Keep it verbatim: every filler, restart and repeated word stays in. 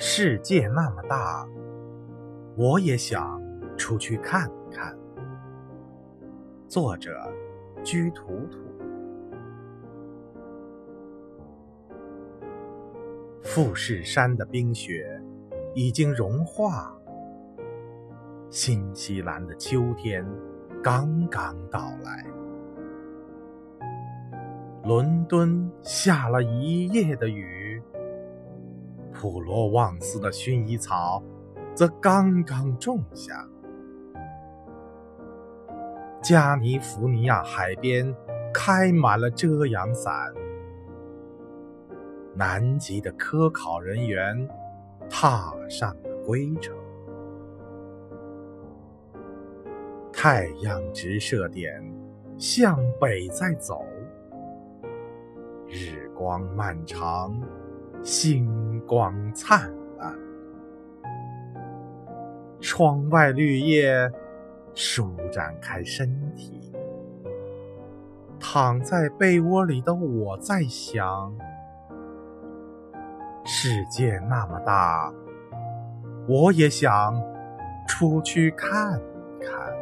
世界那么大，我也想出去看看。作者：居土土。富士山的冰雪已经融化，新西兰的秋天刚刚到来。伦敦下了一夜的雨，普罗旺斯的薰衣草则刚刚种下。加尼福尼亚海边开满了遮阳伞。南极的科考人员踏上了归程。太阳直射点向北在走，日光漫长，星光灿烂。窗外绿叶舒展开身体，躺在被窝里的我在想，世界那么大，我也想出去看看。